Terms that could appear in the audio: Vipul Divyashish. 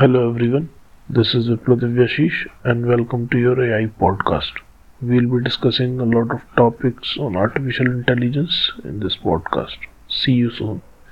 Hello everyone, this is Vipul Divyashish and welcome to your AI podcast. We'll be discussing a lot of topics on artificial intelligence in this podcast. See you soon.